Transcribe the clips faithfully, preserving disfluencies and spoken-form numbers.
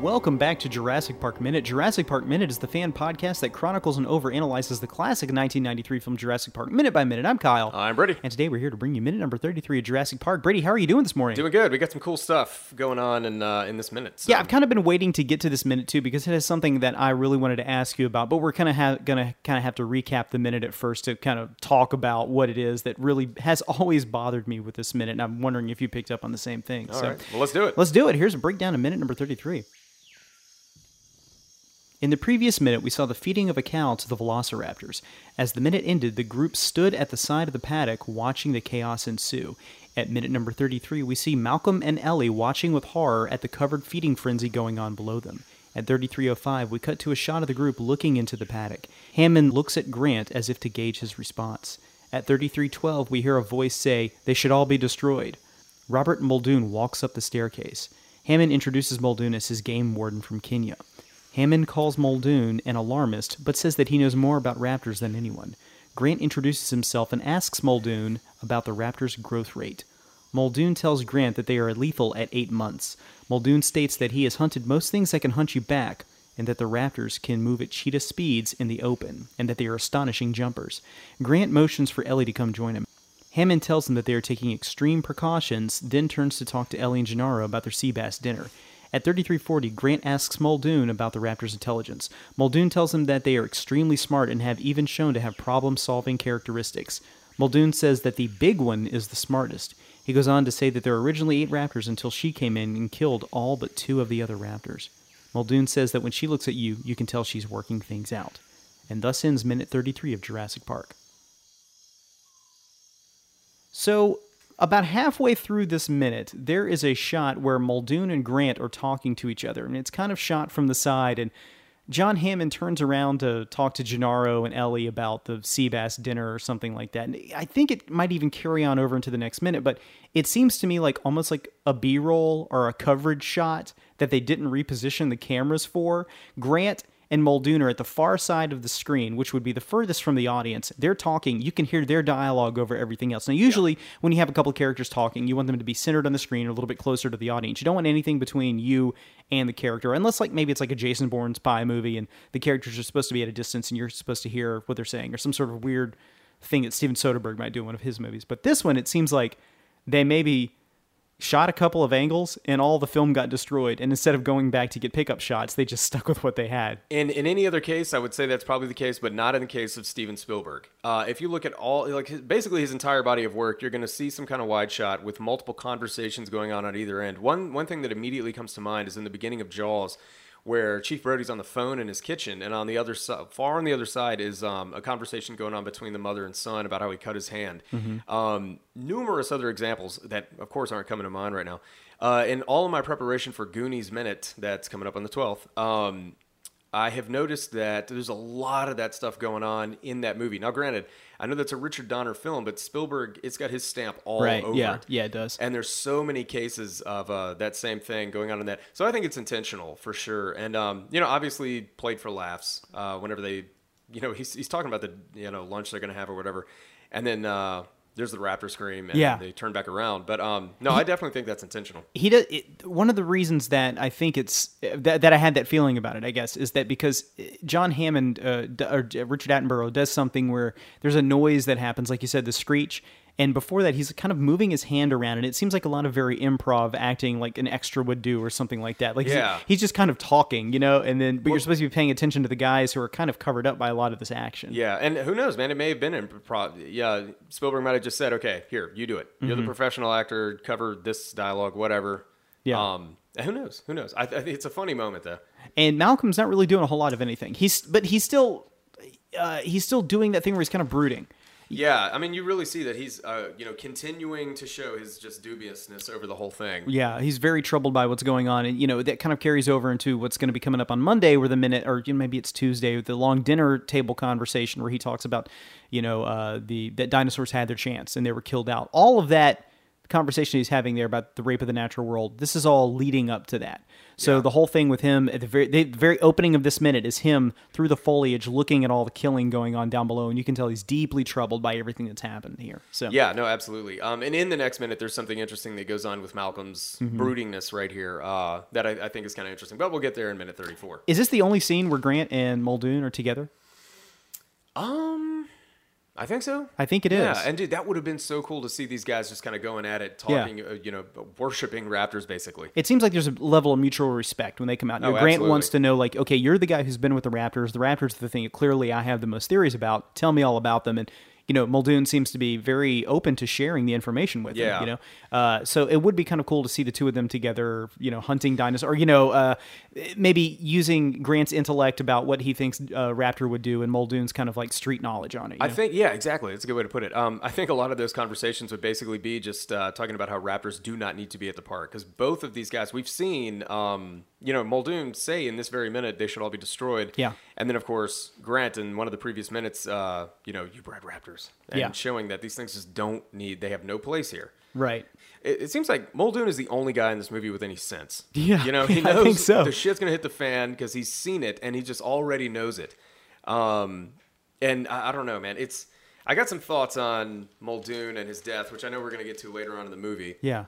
Welcome back to Jurassic Park Minute. Jurassic Park Minute is the fan podcast that chronicles and overanalyzes the classic nineteen ninety-three film Jurassic Park minute by minute. I'm Kyle. I'm Brady. And today we're here to bring you minute number thirty-three of Jurassic Park. Brady, how are you doing this morning? Doing good. We got some cool stuff going on in uh, in this minute. So. Yeah, I've kind of been waiting to get to this minute too because it has something that I really wanted to ask you about. But we're kind of ha- going to kind of have to recap the minute at first to kind of talk about what it is that really has always bothered me with this minute. And I'm wondering if you picked up on the same thing. All so, right. Well, let's do it. Let's do it. Here's a breakdown of minute number thirty-three. In the previous minute, we saw the feeding of a cow to the Velociraptors. As the minute ended, the group stood at the side of the paddock, watching the chaos ensue. At minute number thirty-three, we see Malcolm and Ellie watching with horror at the covered feeding frenzy going on below them. At thirty-three oh five, we cut to a shot of the group looking into the paddock. Hammond looks at Grant as if to gauge his response. At thirty-three twelve, we hear a voice say, "They should all be destroyed." Robert Muldoon walks up the staircase. Hammond introduces Muldoon as his game warden from Kenya. Hammond calls Muldoon an alarmist, but says that he knows more about raptors than anyone. Grant introduces himself and asks Muldoon about the raptors' growth rate. Muldoon tells Grant that they are lethal at eight months. Muldoon states that he has hunted most things that can hunt you back, and that the raptors can move at cheetah speeds in the open, and that they are astonishing jumpers. Grant motions for Ellie to come join him. Hammond tells him that they are taking extreme precautions, then turns to talk to Ellie and Gennaro about their sea bass dinner. At thirty-three forty, Grant asks Muldoon about the raptor's intelligence. Muldoon tells him that they are extremely smart and have even shown to have problem-solving characteristics. Muldoon says that the big one is the smartest. He goes on to say that there were originally eight raptors until she came in and killed all but two of the other raptors. Muldoon says that when she looks at you, you can tell she's working things out. And thus ends minute thirty-three of Jurassic Park. So, about halfway through this minute, there is a shot where Muldoon and Grant are talking to each other, and it's kind of shot from the side, and John Hammond turns around to talk to Gennaro and Ellie about the sea bass dinner or something like that. And I think it might even carry on over into the next minute, but it seems to me like almost like a B-roll or a coverage shot that they didn't reposition the cameras for. Grant and Muldoon are at the far side of the screen, which would be the furthest from the audience. They're talking. You can hear their dialogue over everything else. Now, usually, yeah. when you have a couple of characters talking, you want them to be centered on the screen or a little bit closer to the audience. You don't want anything between you and the character, unless like maybe it's like a Jason Bourne spy movie and the characters are supposed to be at a distance and you're supposed to hear what they're saying or some sort of weird thing that Steven Soderbergh might do in one of his movies. But this one, it seems like they maybe shot a couple of angles, and all the film got destroyed. And instead of going back to get pickup shots, they just stuck with what they had. In in any other case, I would say that's probably the case, but not in the case of Steven Spielberg. Uh, if you look at all, like his, basically his entire body of work, you're going to see some kind of wide shot with multiple conversations going on at either end. One one thing that immediately comes to mind is in the beginning of Jaws, where Chief Brody's on the phone in his kitchen, and on the other side, far on the other side, is um, a conversation going on between the mother and son about how he cut his hand. Mm-hmm. Um, numerous other examples that, of course, aren't coming to mind right now. Uh, in all of my preparation for Goonies Minute, that's coming up on the twelfth, um, I have noticed that there's a lot of that stuff going on in that movie. Now, granted, I know that's a Richard Donner film, but Spielberg, it's got his stamp all right, over yeah, it. Yeah, it does. And there's so many cases of uh, that same thing going on in that. So I think it's intentional for sure. And, um, you know, obviously played for laughs uh, whenever they, you know, he's, he's talking about the, you know, lunch they're going to have or whatever. And then uh, there's the raptor scream and yeah. they turn back around. But um, no, he, I definitely think that's intentional. He does, it, one of the reasons that I think it's that, that I had that feeling about it, I guess, is that because John Hammond uh, or Richard Attenborough does something where there's a noise that happens, like you said, the screech. And before that, he's kind of moving his hand around, and it seems like a lot of very improv acting, like an extra would do or something like that. Like yeah. he's, he's just kind of talking, you know, and then but well, you're supposed to be paying attention to the guys who are kind of covered up by a lot of this action. Yeah, and who knows, man? It may have been improv. Yeah, Spielberg might have just said, "Okay, here, you do it. You're mm-hmm. the professional actor. Cover this dialogue, whatever." Yeah. Um, who knows? Who knows? I, I think it's a funny moment though. And Malcolm's not really doing a whole lot of anything. He's but he's still uh, he's still doing that thing where he's kind of brooding. Yeah, I mean, you really see that he's, uh, you know, continuing to show his just dubiousness over the whole thing. Yeah, he's very troubled by what's going on, and you know that kind of carries over into what's going to be coming up on Monday, where the minute, or you know, maybe it's Tuesday, the long dinner table conversation where he talks about, you know, uh, the that dinosaurs had their chance and they were killed out. All of that conversation he's having there about the rape of the natural world, this is all leading up to that. So yeah. the whole thing with him at the very, the very opening of this minute is him through the foliage looking at all the killing going on down below, and you can tell he's deeply troubled by everything that's happened here. So yeah, no, absolutely. Um, and in the next minute, there's something interesting that goes on with Malcolm's mm-hmm. broodingness right here uh, that I, I think is kind of interesting. But we'll get there in minute thirty-four. Is this the only scene where Grant and Muldoon are together? Um, I think so. I think it yeah. is. Yeah, and dude, that would have been so cool to see these guys just kind of going at it, talking, yeah. uh, you know, worshiping raptors, basically. It seems like there's a level of mutual respect when they come out. You know, oh, Grant absolutely. wants to know, like, okay, you're the guy who's been with the raptors. The raptors are the thing that clearly I have the most theories about. Tell me all about them. And, you know, Muldoon seems to be very open to sharing the information with yeah. him, you know. Uh, so it would be kind of cool to see the two of them together, you know, hunting dinosaurs, or, you know, uh, maybe using Grant's intellect about what he thinks uh, raptor would do and Muldoon's kind of like street knowledge on it. You I know? think, yeah, exactly. That's a good way to put it. Um, I think a lot of those conversations would basically be just uh, talking about how raptors do not need to be at the park, because both of these guys we've seen, um, you know, Muldoon say in this very minute they should all be destroyed. Yeah. And then, of course, Grant in one of the previous minutes, uh, you know, you bred raptors. And yeah. showing that these things just don't need, they have no place here. Right. It, it seems like Muldoon is the only guy in this movie with any sense. Yeah. You know, he knows I think so. the shit's going to hit the fan because he's seen it and he just already knows it. Um, and I, I don't know, man. It's, I got some thoughts on Muldoon and his death, which I know we're going to get to later on in the movie. Yeah.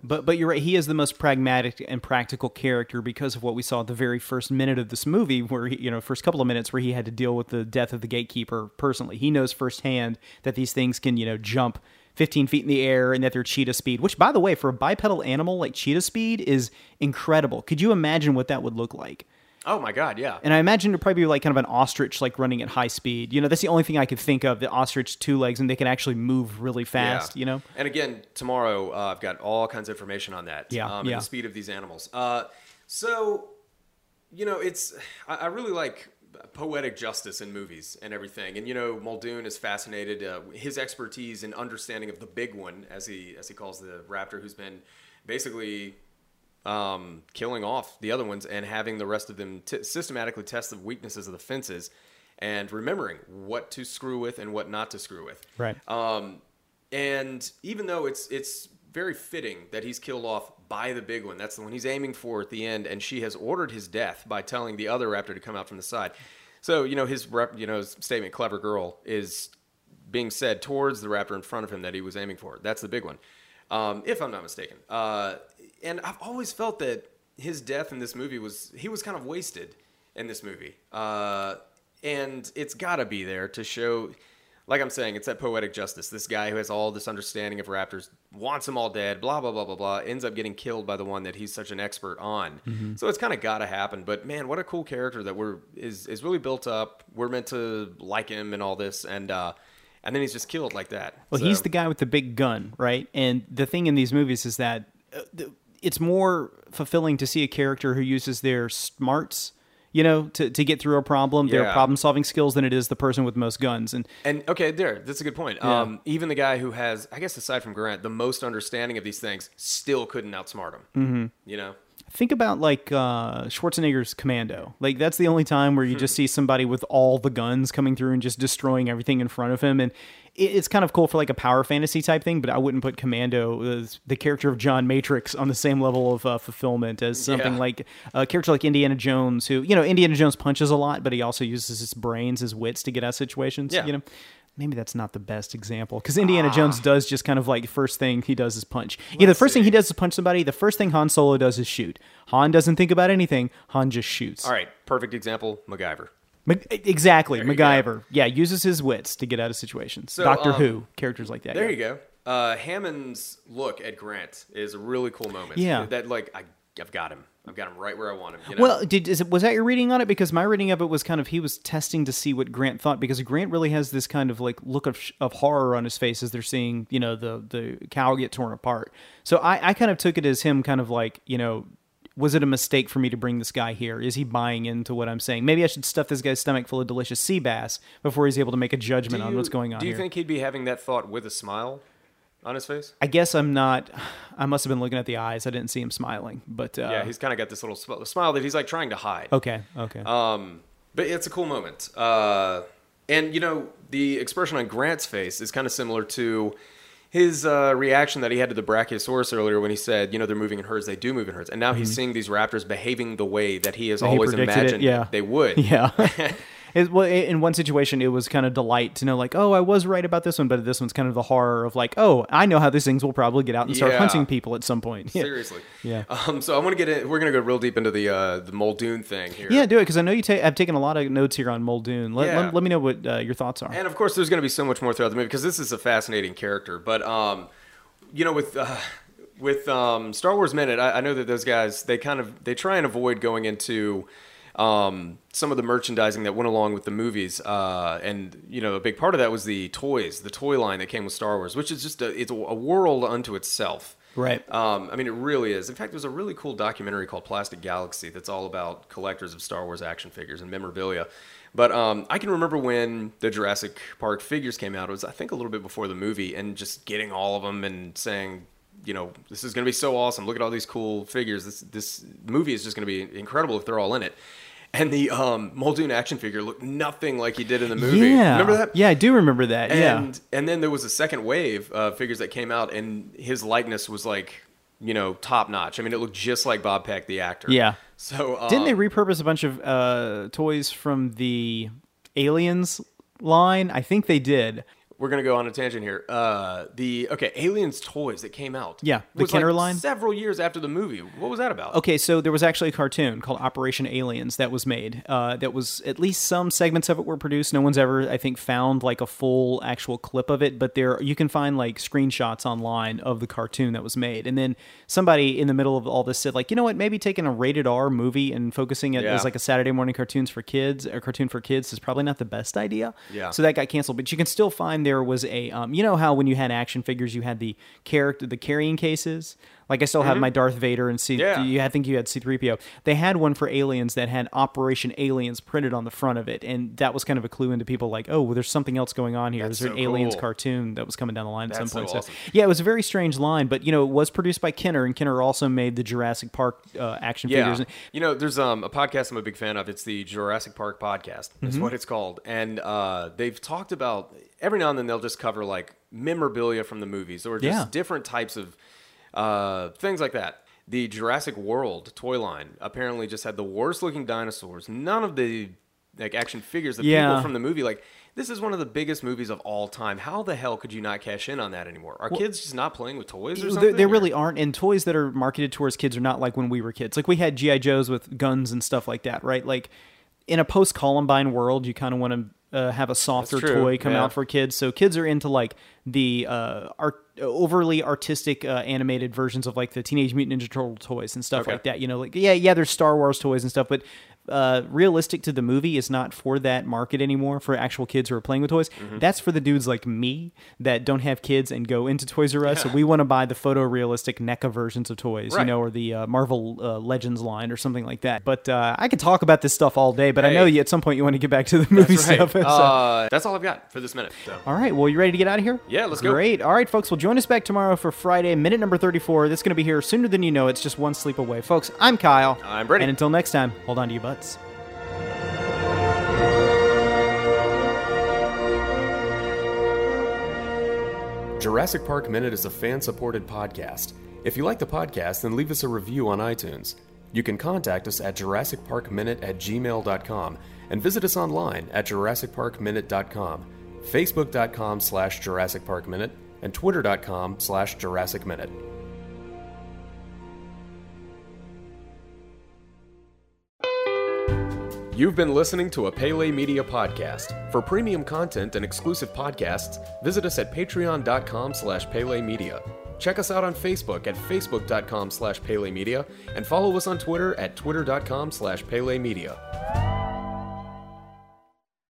But but you're right, he is the most pragmatic and practical character because of what we saw at the very first minute of this movie, where, he, you know, first couple of minutes where he had to deal with the death of the gatekeeper personally. He knows firsthand that these things can, you know, jump fifteen feet in the air and that they're cheetah speed, which, by the way, for a bipedal animal like cheetah speed is incredible. Could you imagine what that would look like? Oh, my God, yeah. And I imagine it'd probably be like kind of an ostrich, like running at high speed. You know, that's the only thing I could think of, the ostrich two legs, and they can actually move really fast, yeah. you know? And again, tomorrow, uh, I've got all kinds of information on that. Yeah, um, yeah. And the speed of these animals. Uh, so, you know, it's... I, I really like poetic justice in movies and everything. And, you know, Muldoon is fascinated. Uh, his expertise and understanding of the big one, as he, as he calls the raptor, who's been basically... Um, killing off the other ones and having the rest of them t- systematically test the weaknesses of the fences and remembering what to screw with and what not to screw with. Right. Um, and even though it's it's very fitting that he's killed off by the big one, that's the one he's aiming for at the end, and she has ordered his death by telling the other raptor to come out from the side. So, you know, his rep, you know, his statement, clever girl, is being said towards the raptor in front of him that he was aiming for. That's the big one, um, if I'm not mistaken. Uh And I've always felt that his death in this movie was... He was kind of wasted in this movie. Uh, and it's got to be there to show... Like I'm saying, it's that poetic justice. This guy who has all this understanding of raptors, wants them all dead, blah, blah, blah, blah, blah, ends up getting killed by the one that he's such an expert on. Mm-hmm. So it's kind of got to happen. But man, what a cool character that we're is is really built up. We're meant to like him and all this. And... uh and then he's just killed like that. Well, so. He's the guy with the big gun, right? And the thing in these movies is that... Uh, the, it's more fulfilling to see a character who uses their smarts, you know, to, to get through a problem, yeah. their problem-solving skills, than it is the person with the most guns. And, and okay, there, that's a good point. Yeah. Um, even the guy who has, I guess aside from Grant, the most understanding of these things still couldn't outsmart him, mm-hmm. you know? Think about, like, uh, Schwarzenegger's Commando. Like, that's the only time where you just see somebody with all the guns coming through and just destroying everything in front of him. And it's kind of cool for, like, a power fantasy type thing, but I wouldn't put Commando, as the character of John Matrix, on the same level of uh, fulfillment as something yeah. like a character like Indiana Jones, who, you know, Indiana Jones punches a lot, but he also uses his brains, his wits to get out of situations, yeah. you know? Maybe that's not the best example, because Indiana ah. Jones does just kind of like the first thing he does is punch. Let's yeah, the first see. thing he does is punch somebody. The first thing Han Solo does is shoot. Han doesn't think about anything. Han just shoots. All right, perfect example, MacGyver. Mac- exactly, there MacGyver. Yeah, uses his wits to get out of situations. So, Doctor um, Who, characters like that. There yeah. you go. Uh, Hammond's look at Grant is a really cool moment. Yeah. That, like, I, I've got him. I've got him right where I want him. You know? Well, did, is it, was that your reading on it? Because my reading of it was kind of he was testing to see what Grant thought, because Grant really has this kind of like look of, of horror on his face as they're seeing, you know, the, the cow get torn apart. So I, I kind of took it as him kind of like, you know, was it a mistake for me to bring this guy here? Is he buying into what I'm saying? Maybe I should stuff this guy's stomach full of delicious sea bass before he's able to make a judgment you, on what's going on. Do you here. think he'd be having that thought with a smile on his face? I guess I'm not. I must have been looking at the eyes. I didn't see him smiling. But uh, yeah, he's kind of got this little sm- smile that he's like trying to hide. Okay, okay. Um, but it's a cool moment. Uh, and you know, the expression on Grant's face is kind of similar to his uh, reaction that he had to the Brachiosaurus earlier when he said, you know, they're moving in herds, they do move in herds. And now mm-hmm. he's seeing these raptors behaving the way that he has that always he imagined it, yeah. they would. Yeah. It, well, in one situation, it was kind of delight to know, like, oh, I was right about this one, but this one's kind of the horror of, like, oh, I know how these things will probably get out and start yeah. hunting people at some point. Yeah. Seriously. Yeah. Um, so I want to get in. We're going to go real deep into the uh, the Muldoon thing here. Yeah, do it, because I know you ta- I've taken a lot of notes here on Muldoon. Let, yeah. let, let me know what uh, your thoughts are. And, of course, there's going to be so much more throughout the movie, because this is a fascinating character. But, um, you know, with... Uh, with um, Star Wars Minute, I, I know that those guys, they kind of, they try and avoid going into... Um, some of the merchandising that went along with the movies, uh, and you know, a big part of that was the toys, the toy line that came with Star Wars, which is just a, it's a world unto itself. Right. Um, I mean, it really is. In fact, there's a really cool documentary called Plastic Galaxy that's all about collectors of Star Wars action figures and memorabilia. But um, I can remember when the Jurassic Park figures came out. It was, I think, a little bit before the movie, and just getting all of them and saying, you know, this is going to be so awesome. Look at all these cool figures. This this movie is just going to be incredible if they're all in it. And the um, Muldoon action figure looked nothing like he did in the movie. Yeah. Remember that? Yeah, I do remember that. And, yeah. And then there was a second wave of figures that came out, and his likeness was like, you know, top notch. I mean, it looked just like Bob Peck, the actor. Yeah. So um, didn't they repurpose a bunch of uh, toys from the Aliens line? I think they did. We're going to go on a tangent here. Uh, the okay, Aliens toys that came out. Yeah, the was Kenner like line. Several years after the movie. What was that about? Okay, so there was actually a cartoon called Operation Aliens that was made. Uh, that was, at least some segments of it were produced. No one's ever, I think, found like a full actual clip of it, but there you can find like screenshots online of the cartoon that was made. And then somebody in the middle of all this said, like, you know what? Maybe taking a rated R movie and focusing it yeah. as like a Saturday morning cartoons for kids, a cartoon for kids is probably not the best idea. Yeah. So that got canceled, but you can still find. There was a, um, you know how when you had action figures, you had the character, the carrying cases. Like I still have mm-hmm. my Darth Vader and C. Yeah. You, I think you had C three P O. They had one for Aliens that had Operation Aliens printed on the front of it, and that was kind of a clue into people like, oh, well, there's something else going on here. That's there's so an cool. Aliens cartoon that was coming down the line That's at some point. So awesome. So, yeah, it was a very strange line, but you know, it was produced by Kenner, and Kenner also made the Jurassic Park uh, action yeah. figures. You know, there's um, a podcast I'm a big fan of. It's the Jurassic Park podcast. That's mm-hmm. what it's called, and uh, they've talked about. Every now and then they'll just cover like memorabilia from the movies or just yeah. different types of uh, things like that. The Jurassic World toy line apparently just had the worst looking dinosaurs. None of the like action figures, the yeah. people from the movie, like this is one of the biggest movies of all time. How the hell could you not cash in on that anymore? Are well, kids just not playing with toys or something? They really aren't. And toys that are marketed towards kids are not like when we were kids. Like we had G I Joes with guns and stuff like that, right? Like in a post-Columbine world, you kind of want to Uh, have a softer toy come yeah. out for kids. So kids are into like the uh, art, overly artistic uh, animated versions of like the Teenage Mutant Ninja Turtle toys and stuff okay. like that. You know, like, yeah, yeah, there's Star Wars toys and stuff, but uh, realistic to the movie is not for that market anymore for actual kids who are playing with toys. Mm-hmm. That's for the dudes like me that don't have kids and go into Toys R Us. Yeah. So we want to buy the photorealistic NECA versions of toys, right. you know, or the uh, Marvel uh, Legends line or something like that. But uh, I could talk about this stuff all day, but hey. I know you, at some point you want to get back to the movie that's right. stuff. So. Uh, that's all I've got for this minute. So. All right. Well, you ready to get out of here? Yeah, let's go. Great. All right, folks. Well, join us back tomorrow for Friday, minute number thirty-four. That's going to be here sooner than you know. It's just one sleep away. Folks, I'm Kyle. I'm Brady. And until next time, hold on to your butts. Jurassic Park Minute is a fan-supported podcast. If you like the podcast, then leave us a review on iTunes. You can contact us at jurassic park minute at gmail dot com and visit us online at jurassic park minute dot com, facebook.com slash jurassicparkminute, and twitter.com slash jurassicminute. You've been listening to a Pelé Media podcast. For premium content and exclusive podcasts, visit us at patreon.com slash Pelé Media. Check us out on Facebook at facebook.com slash Pelé Media and follow us on Twitter at twitter.com slash Pelé Media.